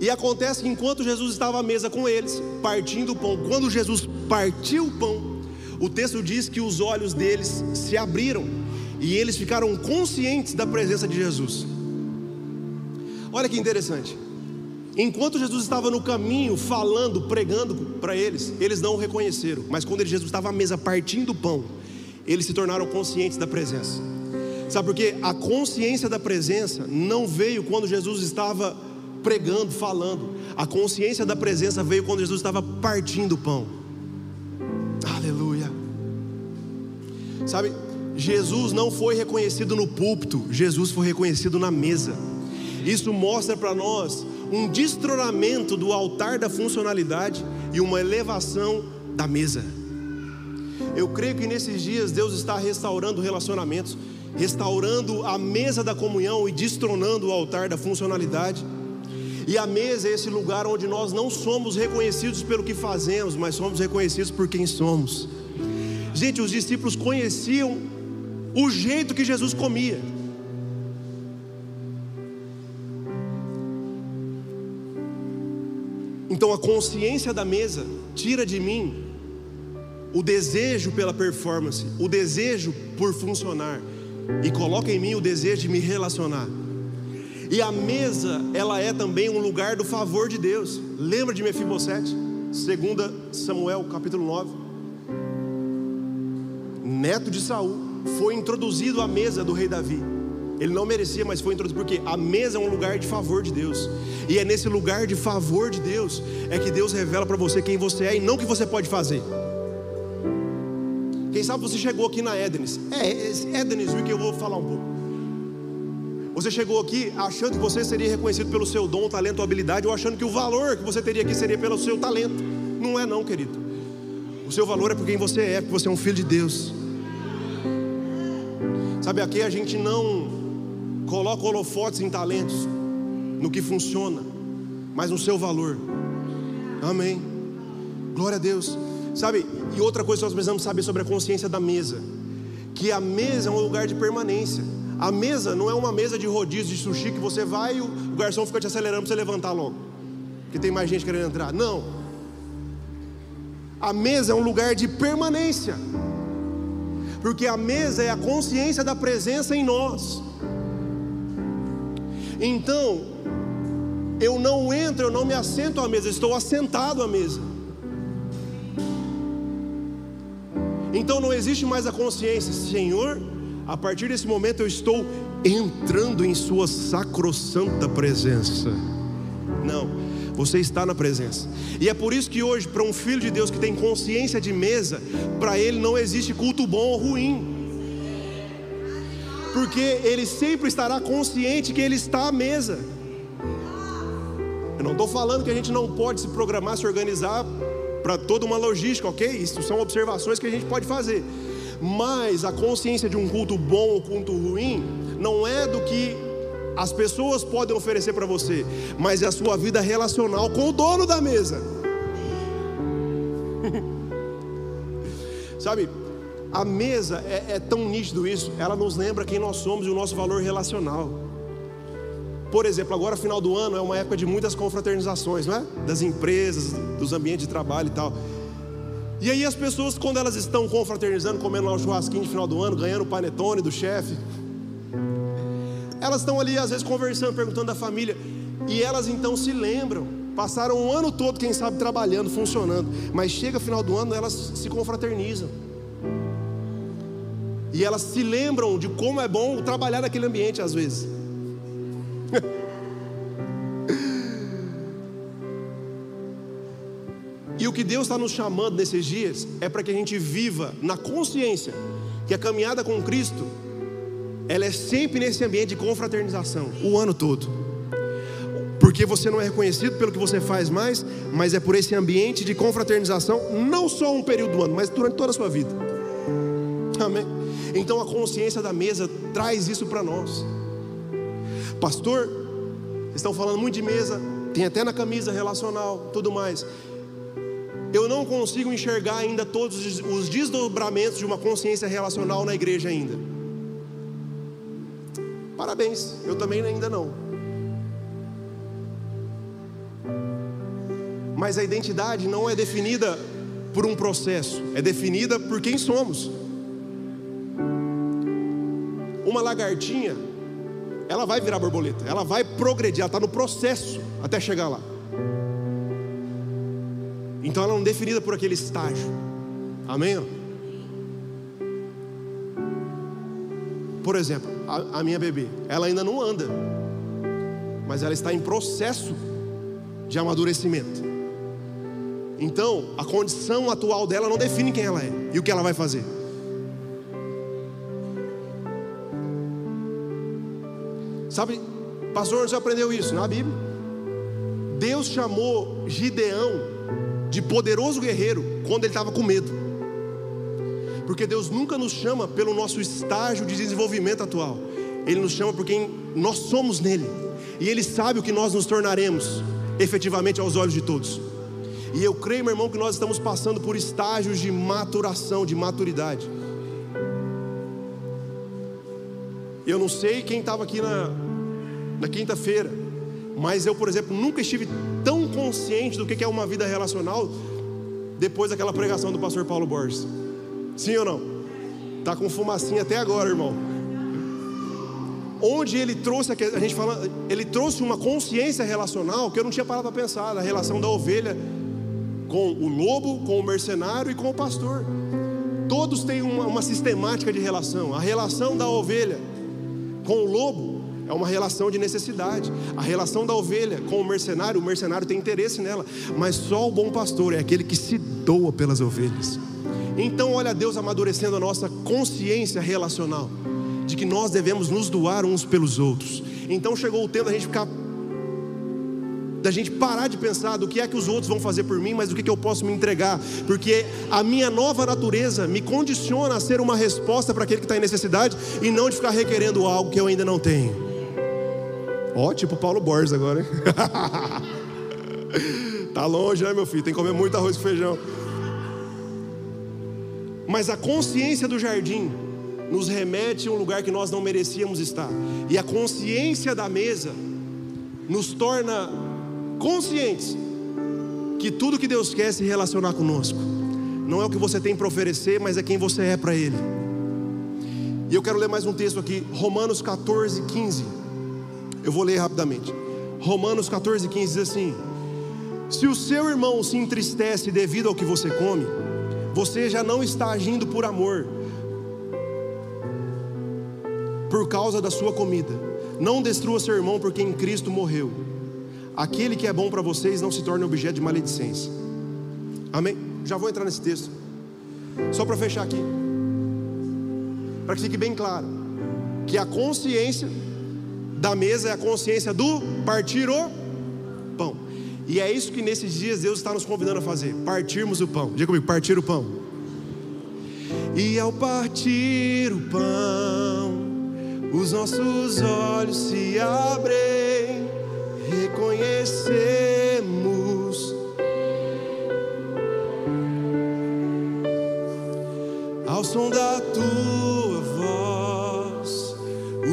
E acontece que enquanto Jesus estava à mesa com eles, partindo o pão, quando Jesus partiu o pão, o texto diz que os olhos deles se abriram e eles ficaram conscientes da presença de Jesus. Olha que interessante. Enquanto Jesus estava no caminho, falando, pregando para eles, eles não o reconheceram. Mas quando Jesus estava à mesa partindo o pão, eles se tornaram conscientes da presença. Sabe por quê? A consciência da presença não veio quando Jesus estava pregando, falando. A consciência da presença veio quando Jesus estava partindo o pão. Aleluia. Sabe, Jesus não foi reconhecido no púlpito, Jesus foi reconhecido na mesa. Isso mostra para nós um destronamento do altar da funcionalidade e uma elevação da mesa. Eu creio que nesses dias Deus está restaurando relacionamentos, restaurando a mesa da comunhão e destronando o altar da funcionalidade. E a mesa é esse lugar onde nós não somos reconhecidos pelo que fazemos, mas somos reconhecidos por quem somos. Gente, os discípulos conheciam o jeito que Jesus comia. Então a consciência da mesa tira de mim o desejo pela performance, o desejo por funcionar, e coloca em mim o desejo de me relacionar. E a mesa, ela é também um lugar do favor de Deus. Lembra de Mefibosete? 2 Samuel capítulo 9. Neto de Saul, foi introduzido à mesa do rei Davi. Ele não merecia, mas foi introduzido, porque a mesa é um lugar de favor de Deus. E é nesse lugar de favor de Deus é que Deus revela para você quem você é e não o que você pode fazer. Quem sabe você chegou aqui na Édenes. É Édenes Week, eu vou falar um pouco. Você chegou aqui achando que você seria reconhecido pelo seu dom, talento, habilidade, ou achando que o valor que você teria aqui seria pelo seu talento. Não é não, querido. O seu valor é por quem você é, porque você é um filho de Deus. Sabe, aqui a gente não coloca holofotes em talentos, no que funciona, mas no seu valor. Amém. Glória a Deus. Sabe, e outra coisa que nós precisamos saber sobre a consciência da mesa, que a mesa é um lugar de permanência. A mesa não é uma mesa de rodízio, de sushi, que você vai e o garçom fica te acelerando para você levantar logo, porque tem mais gente querendo entrar. Não. A mesa é um lugar de permanência, porque a mesa é a consciência da presença em nós. Então, eu não entro, eu não me assento à mesa, estou assentado à mesa. Então não existe mais a consciência, Senhor, a partir desse momento eu estou entrando em sua sacrossanta presença. Não, você está na presença. E é por isso que hoje, para um filho de Deus que tem consciência de mesa, para ele não existe culto bom ou ruim, porque ele sempre estará consciente que ele está à mesa. Eu não estou falando que a gente não pode se programar, se organizar para toda uma logística, ok? Isso são observações que a gente pode fazer. Mas a consciência de um culto bom ou culto ruim não é do que as pessoas podem oferecer para você, mas é a sua vida relacional com o dono da mesa. Sabe, a mesa é tão nítido isso. Ela nos lembra quem nós somos e o nosso valor relacional. Por exemplo, agora final do ano é uma época de muitas confraternizações, não é? Das empresas, dos ambientes de trabalho e tal. E aí as pessoas, quando elas estão confraternizando, comendo lá um churrasquinho de final do ano, ganhando o panetone do chefe, elas estão ali às vezes conversando, perguntando da família. E elas então se lembram, passaram o ano todo, quem sabe, trabalhando, funcionando, mas chega final do ano, elas se confraternizam. E elas se lembram de como é bom trabalhar naquele ambiente às vezes. E o que Deus está nos chamando nesses dias é para que a gente viva na consciência que a caminhada com Cristo, ela é sempre nesse ambiente de confraternização, o ano todo. Porque você não é reconhecido pelo que você faz mais, mas é por esse ambiente de confraternização, não só um período do ano, mas durante toda a sua vida. Amém? Então a consciência da mesa traz isso para nós. Pastor, vocês estão falando muito de mesa, tem até na camisa relacional, tudo mais. Eu não consigo enxergar ainda todos os desdobramentos de uma consciência relacional na igreja ainda. Parabéns, eu também ainda não. Mas a identidade não é definida por um processo, é definida por quem somos. Uma lagartinha, ela vai virar borboleta, ela vai progredir, ela está no processo até chegar lá. Então ela não é definida por aquele estágio. Amém? Por exemplo, a minha bebê, ela ainda não anda, mas ela está em processo de amadurecimento. Então a condição atual dela não define quem ela é e o que ela vai fazer. Sabe, pastor, onde você aprendeu isso? Na Bíblia. Deus chamou Gideão de poderoso guerreiro quando ele estava com medo. Porque Deus nunca nos chama pelo nosso estágio de desenvolvimento atual. Ele nos chama por quem nós somos nele. E Ele sabe o que nós nos tornaremos efetivamente aos olhos de todos. E eu creio, meu irmão, que nós estamos passando por estágios de maturação, de maturidade. Eu não sei quem estava aqui na quinta-feira, mas eu, por exemplo, nunca estive tão consciente do que é uma vida relacional depois daquela pregação do pastor Paulo Borges. Sim ou não? Está com fumacinha até agora, irmão. Onde ele trouxe, a gente fala, ele trouxe uma consciência relacional que eu não tinha parado para pensar, da relação da ovelha com o lobo, com o mercenário e com o pastor. Todos têm uma sistemática de relação. A relação da ovelha com o lobo é uma relação de necessidade. A relação da ovelha com o mercenário tem interesse nela, mas só o bom pastor é aquele que se doa pelas ovelhas. Então olha Deus amadurecendo a nossa consciência relacional de que nós devemos nos doar uns pelos outros. Então chegou o tempo da gente parar de pensar do que é que os outros vão fazer por mim, mas do que eu posso me entregar, porque a minha nova natureza me condiciona a ser uma resposta para aquele que está em necessidade e não de ficar requerendo algo que eu ainda não tenho. Ó, tipo Paulo Borges agora, hein? Tá longe, né, meu filho? Tem que comer muito arroz com feijão. Mas a consciência do jardim nos remete a um lugar que nós não merecíamos estar. E a consciência da mesa nos torna conscientes que tudo que Deus quer é se relacionar conosco. Não é o que você tem para oferecer, mas é quem você é para Ele. E eu quero ler mais um texto aqui, Romanos 14, 15. Eu vou ler rapidamente. Romanos 14, 15 diz assim: se o seu irmão se entristece devido ao que você come, você já não está agindo por amor. Por causa da sua comida, não destrua seu irmão por quem Cristo morreu. Aquele que é bom para vocês não se torne objeto de maledicência. Amém? Já vou entrar nesse texto, só para fechar aqui, para que fique bem claro que a consciência da mesa é a consciência do partir o pão. E é isso que nesses dias Deus está nos convidando a fazer: partirmos o pão. Diga comigo, partir o pão. E ao partir o pão, os nossos olhos se abrem, reconhecemos. Ao som da tua voz,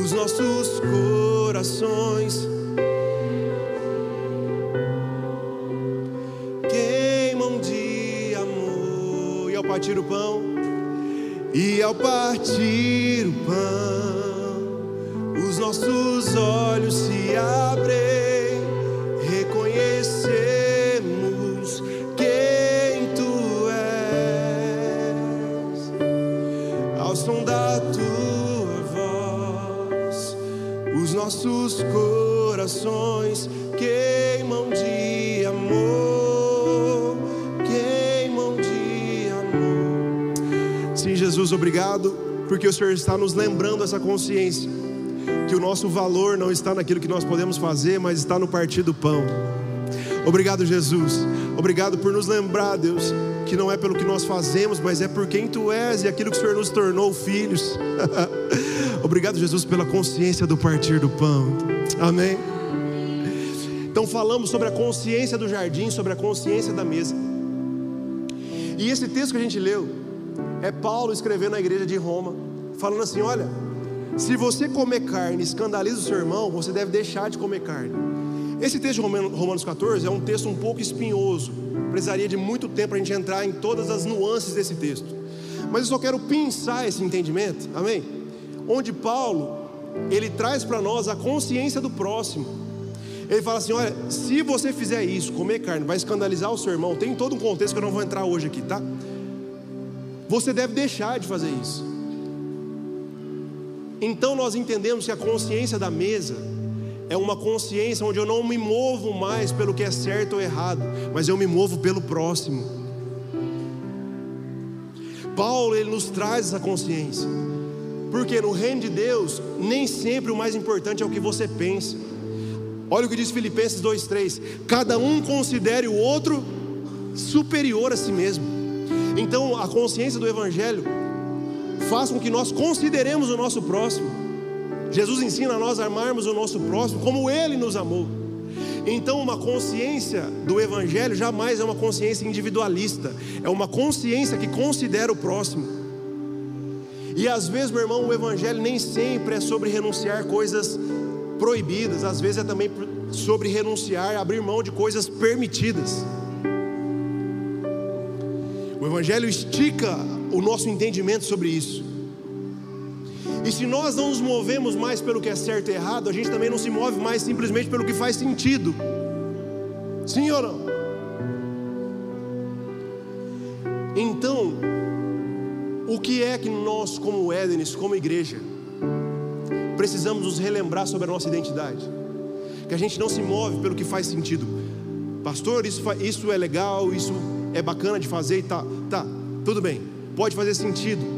os nossos corações queimam de amor. E ao partir o pão, e ao partir o pão, os nossos olhos se abrem, reconhecemos quem Tu és. Ao som da Tua voz, os nossos corações queimam de amor, queimam de amor. Sim, Jesus, obrigado, porque o Senhor está nos lembrando essa consciência, que o nosso valor não está naquilo que nós podemos fazer, mas está no partir do pão. Obrigado, Jesus. Obrigado por nos lembrar, Deus, que não é pelo que nós fazemos, mas é por quem Tu és e aquilo que o Senhor nos tornou filhos. Obrigado, Jesus, pela consciência do partir do pão. Amém. Então falamos sobre a consciência do jardim, sobre a consciência da mesa. E esse texto que a gente leu é Paulo escrevendo à igreja de Roma, falando assim: olha, se você comer carne e escandaliza o seu irmão, você deve deixar de comer carne. Esse texto de Romanos 14 é um texto um pouco espinhoso. Precisaria de muito tempo para a gente entrar em todas as nuances desse texto, mas eu só quero pensar esse entendimento, amém? Onde Paulo, ele traz para nós a consciência do próximo. Ele fala assim: olha, se você fizer isso, comer carne, vai escandalizar o seu irmão. Tem todo um contexto que eu não vou entrar hoje aqui, tá? Você deve deixar de fazer isso. Então nós entendemos que a consciência da mesa é uma consciência onde eu não me movo mais pelo que é certo ou errado, mas eu me movo pelo próximo. Paulo, ele nos traz essa consciência, porque no reino de Deus nem sempre o mais importante é o que você pensa. Olha o que diz Filipenses 2:3: cada um considere o outro superior a si mesmo. Então a consciência do Evangelho faz com que nós consideremos o nosso próximo. Jesus ensina a nós a amarmos o nosso próximo como Ele nos amou. Então uma consciência do Evangelho jamais é uma consciência individualista, é uma consciência que considera o próximo. E às vezes, meu irmão, o Evangelho nem sempre é sobre renunciar coisas proibidas, às vezes é também sobre renunciar, abrir mão de coisas permitidas. O Evangelho estica o nosso entendimento sobre isso. E se nós não nos movemos mais pelo que é certo e errado, a gente também não se move mais simplesmente pelo que faz sentido. Sim ou não? Então, o que é que nós, como Édenes, como igreja, precisamos nos relembrar sobre a nossa identidade? Que a gente não se move pelo que faz sentido. Pastor, isso é legal, isso é bacana de fazer e tal. Tá, tudo bem, pode fazer sentido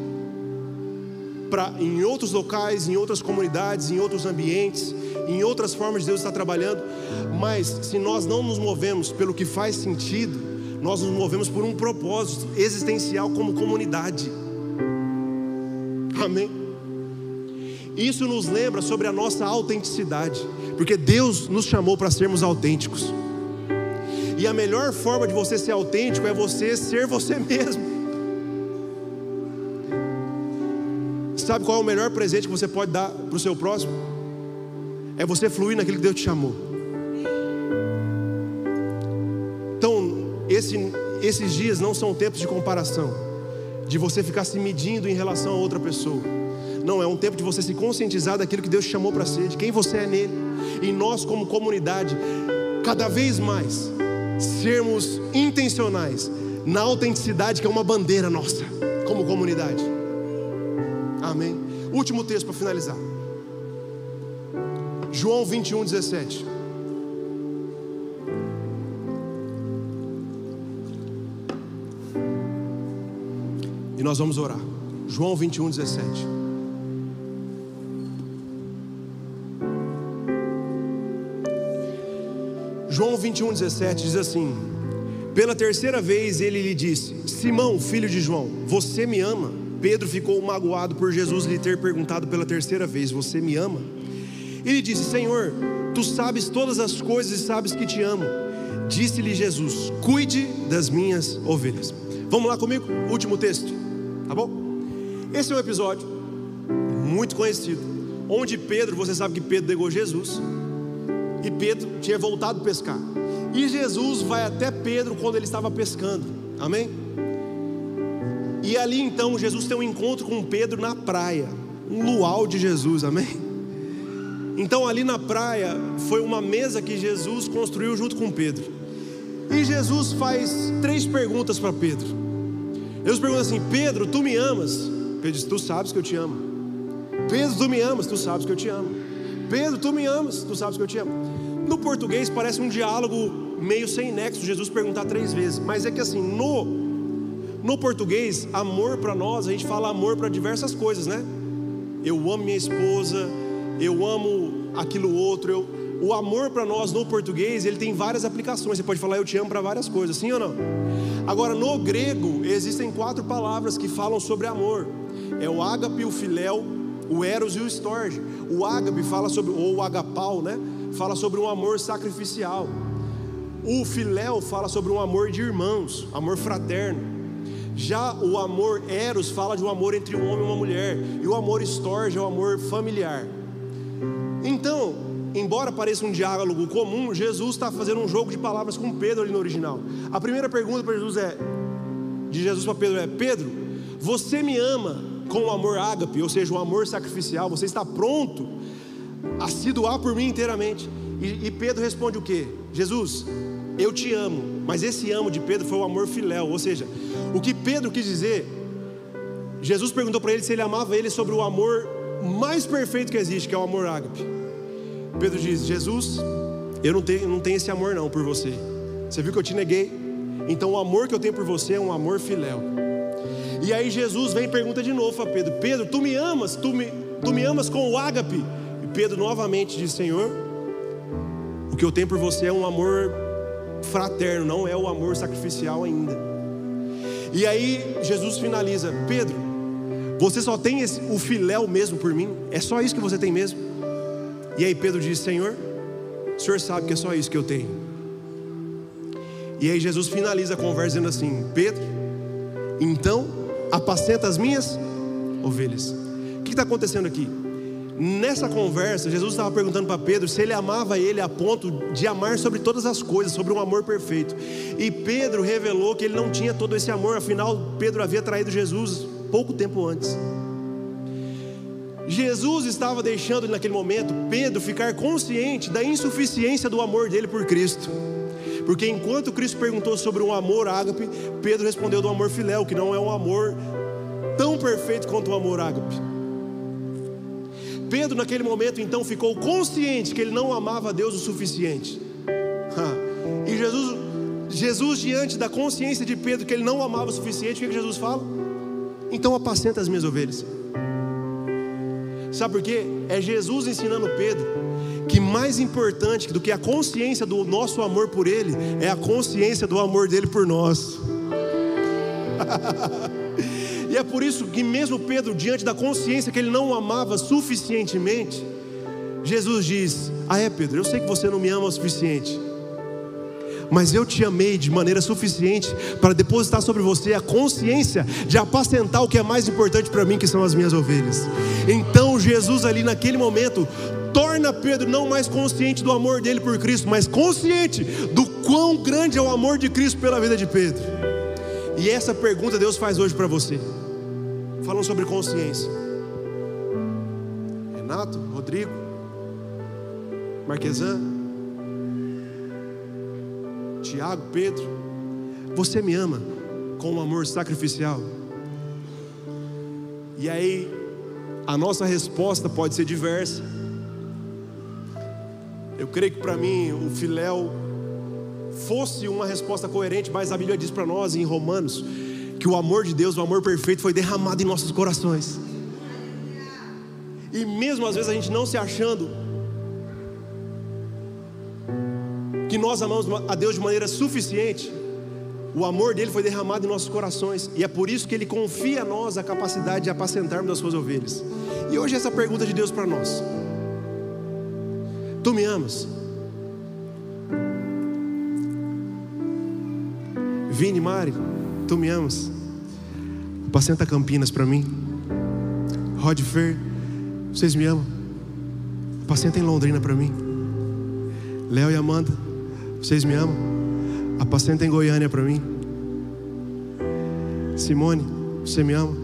em outros locais, em outras comunidades, em outros ambientes, em outras formas de Deus estar trabalhando. Mas se nós não nos movemos pelo que faz sentido, nós nos movemos por um propósito existencial como comunidade. Amém? Isso nos lembra sobre a nossa autenticidade, porque Deus nos chamou para sermos autênticos. E a melhor forma de você ser autêntico é você ser você mesmo. Sabe qual é o melhor presente que você pode dar para o seu próximo? É você fluir naquilo que Deus te chamou. Então, esses dias não são tempos de comparação, de você ficar se medindo em relação a outra pessoa. Não, é um tempo de você se conscientizar daquilo que Deus te chamou para ser, de quem você é nele. E nós, como comunidade, cada vez mais sermos intencionais na autenticidade, que é uma bandeira nossa como comunidade. Amém. Último texto para finalizar. João 21:17. E nós vamos orar. João 21:17. João 21:17 diz assim: pela terceira vez ele lhe disse: Simão, filho de João, você me ama? Pedro ficou magoado por Jesus lhe ter perguntado pela terceira vez: você me ama? Ele disse: Senhor, tu sabes todas as coisas e sabes que te amo. Disse-lhe Jesus: cuide das minhas ovelhas. Vamos lá comigo, último texto, tá bom? Esse é um episódio muito conhecido, onde Pedro, você sabe que Pedro negou Jesus, e Pedro tinha voltado a pescar, e Jesus vai até Pedro quando ele estava pescando. Amém? E ali então Jesus tem um encontro com Pedro na praia, um luau de Jesus, amém? Então ali na praia foi uma mesa que Jesus construiu junto com Pedro. E Jesus faz três perguntas para Pedro. Jesus pergunta assim: Pedro, tu me amas? Pedro diz: tu sabes que eu te amo. Pedro, tu me amas? Tu sabes que eu te amo. Pedro, tu me amas? Tu sabes que eu te amo. No português parece um diálogo meio sem nexo, Jesus perguntar três vezes, mas é que assim, no português, amor para nós, a gente fala amor para diversas coisas, né? Eu amo minha esposa, eu amo aquilo outro. O amor para nós no português, ele tem várias aplicações. Você pode falar eu te amo para várias coisas, sim ou não? Agora, no grego, existem quatro palavras que falam sobre amor. É o ágape, o filéu, o eros e o storge. O ágape fala sobre, ou o agapau, né? Fala sobre um amor sacrificial. O filéu fala sobre um amor de irmãos, amor fraterno. Já o amor eros fala de um amor entre um homem e uma mulher. E o amor storge é o amor familiar. Então, embora pareça um diálogo comum, Jesus está fazendo um jogo de palavras com Pedro ali no original. A primeira pergunta para Jesus de Jesus para Pedro é: Pedro, você me ama com o amor ágape, ou seja, o amor sacrificial? Você está pronto a se doar por mim inteiramente? E Pedro responde o quê? Jesus, eu te amo. Mas esse amo de Pedro foi o amor filéu. Ou seja, o que Pedro quis dizer, Jesus perguntou para ele se ele amava ele sobre o amor mais perfeito que existe, que é o amor ágape. Pedro diz, Jesus, eu não tenho esse amor não por você. Você viu que eu te neguei? Então o amor que eu tenho por você é um amor filéu. E aí Jesus vem e pergunta de novo a Pedro, Pedro, tu me amas? Tu me amas com o ágape? E Pedro novamente diz, Senhor, o que eu tenho por você é um amor fraterno, não é o amor sacrificial ainda. E aí Jesus finaliza, Pedro, você só tem o filéu mesmo por mim? É só isso que você tem mesmo? E aí Pedro diz, Senhor, o Senhor sabe que é só isso que eu tenho. E aí Jesus finaliza a conversa dizendo assim, Pedro, então apacenta as minhas ovelhas. O que está acontecendo aqui? Nessa conversa Jesus estava perguntando para Pedro se ele amava ele a ponto de amar sobre todas as coisas, sobre um amor perfeito. E Pedro revelou que ele não tinha todo esse amor. Afinal, Pedro havia traído Jesus pouco tempo antes. Jesus estava deixando naquele momento Pedro ficar consciente da insuficiência do amor dele por Cristo. Porque enquanto Cristo perguntou sobre um amor ágape, Pedro respondeu do amor filéu, que não é um amor tão perfeito quanto o amor ágape. Pedro naquele momento então ficou consciente que ele não amava Deus o suficiente. E Jesus diante da consciência de Pedro que ele não amava o suficiente, o que Jesus fala? Então apacenta as minhas ovelhas. Sabe por quê? É Jesus ensinando Pedro que mais importante do que a consciência do nosso amor por ele é a consciência do amor dele por nós. E é por isso que mesmo Pedro, diante da consciência que ele não o amava suficientemente, Jesus diz, Pedro, eu sei que você não me ama o suficiente, mas eu te amei de maneira suficiente para depositar sobre você a consciência de apacentar o que é mais importante para mim, que são as minhas ovelhas. Então Jesus ali naquele momento torna Pedro não mais consciente do amor dele por Cristo, mas consciente do quão grande é o amor de Cristo pela vida de Pedro. E essa pergunta Deus faz hoje para você, falando sobre consciência. Renato, Rodrigo, Marquesan, Tiago, Pedro, você me ama com um amor sacrificial? E aí a nossa resposta pode ser diversa. Eu creio que para mim o filéu fosse uma resposta coerente, mas a Bíblia diz para nós em Romanos que o amor de Deus, o amor perfeito, foi derramado em nossos corações. E mesmo às vezes a gente não se achando que nós amamos a Deus de maneira suficiente, o amor dele foi derramado em nossos corações, e é por isso que ele confia a nós a capacidade de apacentarmos as suas ovelhas. E hoje essa pergunta de Deus para nós: tu me amas? Vini, Mari, tu me amas? Apacenta Campinas para mim. Rod, Fer, vocês me amam? Apacenta em Londrina para mim. Léo e Amanda, vocês me amam? Apacenta em Goiânia para mim. Simone, você me ama?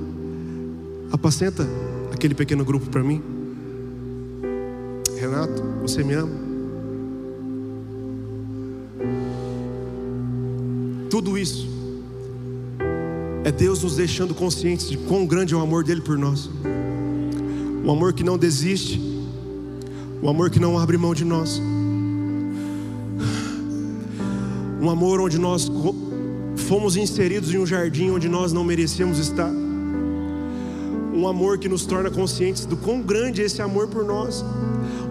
Apacenta aquele pequeno grupo para mim. Renato, você me ama? Tudo isso é Deus nos deixando conscientes de quão grande é o amor dele por nós. Um amor que não desiste, um amor que não abre mão de nós, um amor onde nós fomos inseridos em um jardim onde nós não merecíamos estar, um amor que nos torna conscientes do quão grande é esse amor por nós,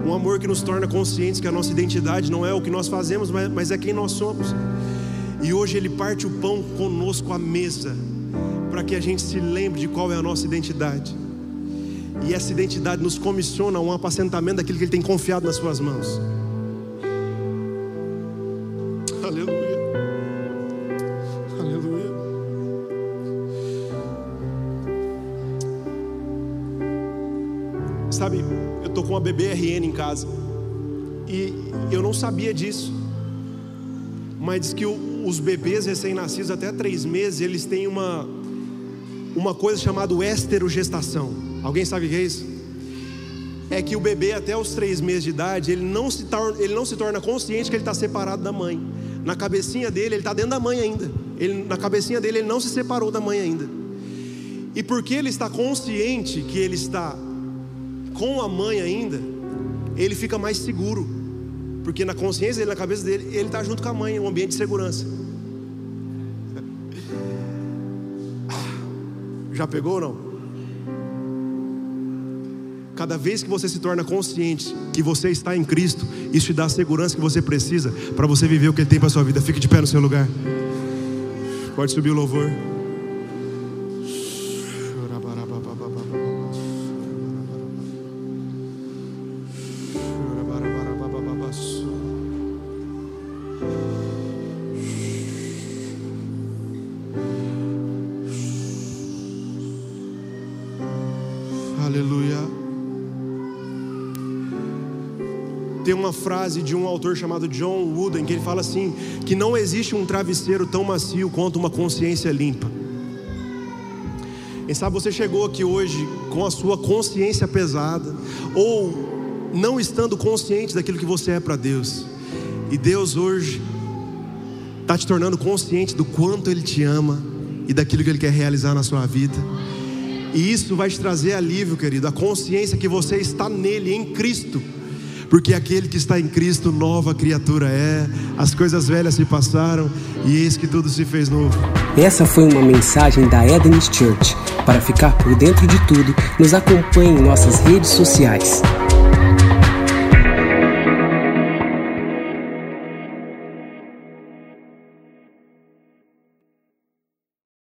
um amor que nos torna conscientes que a nossa identidade não é o que nós fazemos, mas é quem nós somos. E hoje ele parte o pão conosco à mesa para que a gente se lembre de qual é a nossa identidade, e essa identidade nos comissiona um apacentamento daquilo que ele tem confiado nas suas mãos. Aleluia, aleluia. Sabe, eu tô com uma BBRN em casa e eu não sabia disso, mas diz que os bebês recém-nascidos até 3 meses, eles têm uma coisa chamada esterogestação. Alguém sabe o que é isso? é que o bebê até os 3 meses de idade, ele não se torna consciente que ele está separado da mãe. Na cabecinha dele, ele está dentro da mãe ainda. Na cabecinha dele, ele não se separou da mãe ainda. E porque ele está consciente que ele está com a mãe ainda, ele fica mais seguro. Porque na consciência dele, na cabeça dele, ele está junto com a mãe, é um ambiente de segurança. Já pegou ou não? Cada vez que você se torna consciente que você está em Cristo, isso te dá a segurança que você precisa para você viver o que Ele tem para a sua vida. Fique de pé no seu lugar. Pode subir o louvor. Uma frase de um autor chamado John Wooden, que ele fala assim, que não existe um travesseiro tão macio quanto uma consciência limpa. Quem sabe você chegou aqui hoje com a sua consciência pesada, ou não estando consciente daquilo que você é para Deus, e Deus hoje está te tornando consciente do quanto Ele te ama e daquilo que Ele quer realizar na sua vida. E isso vai te trazer alívio, querido, a consciência que você está nele, em Cristo. Porque aquele que está em Cristo, nova criatura é, as coisas velhas se passaram e eis que tudo se fez novo. Essa foi uma mensagem da Edenes Church. Para ficar por dentro de tudo, nos acompanhe em nossas redes sociais.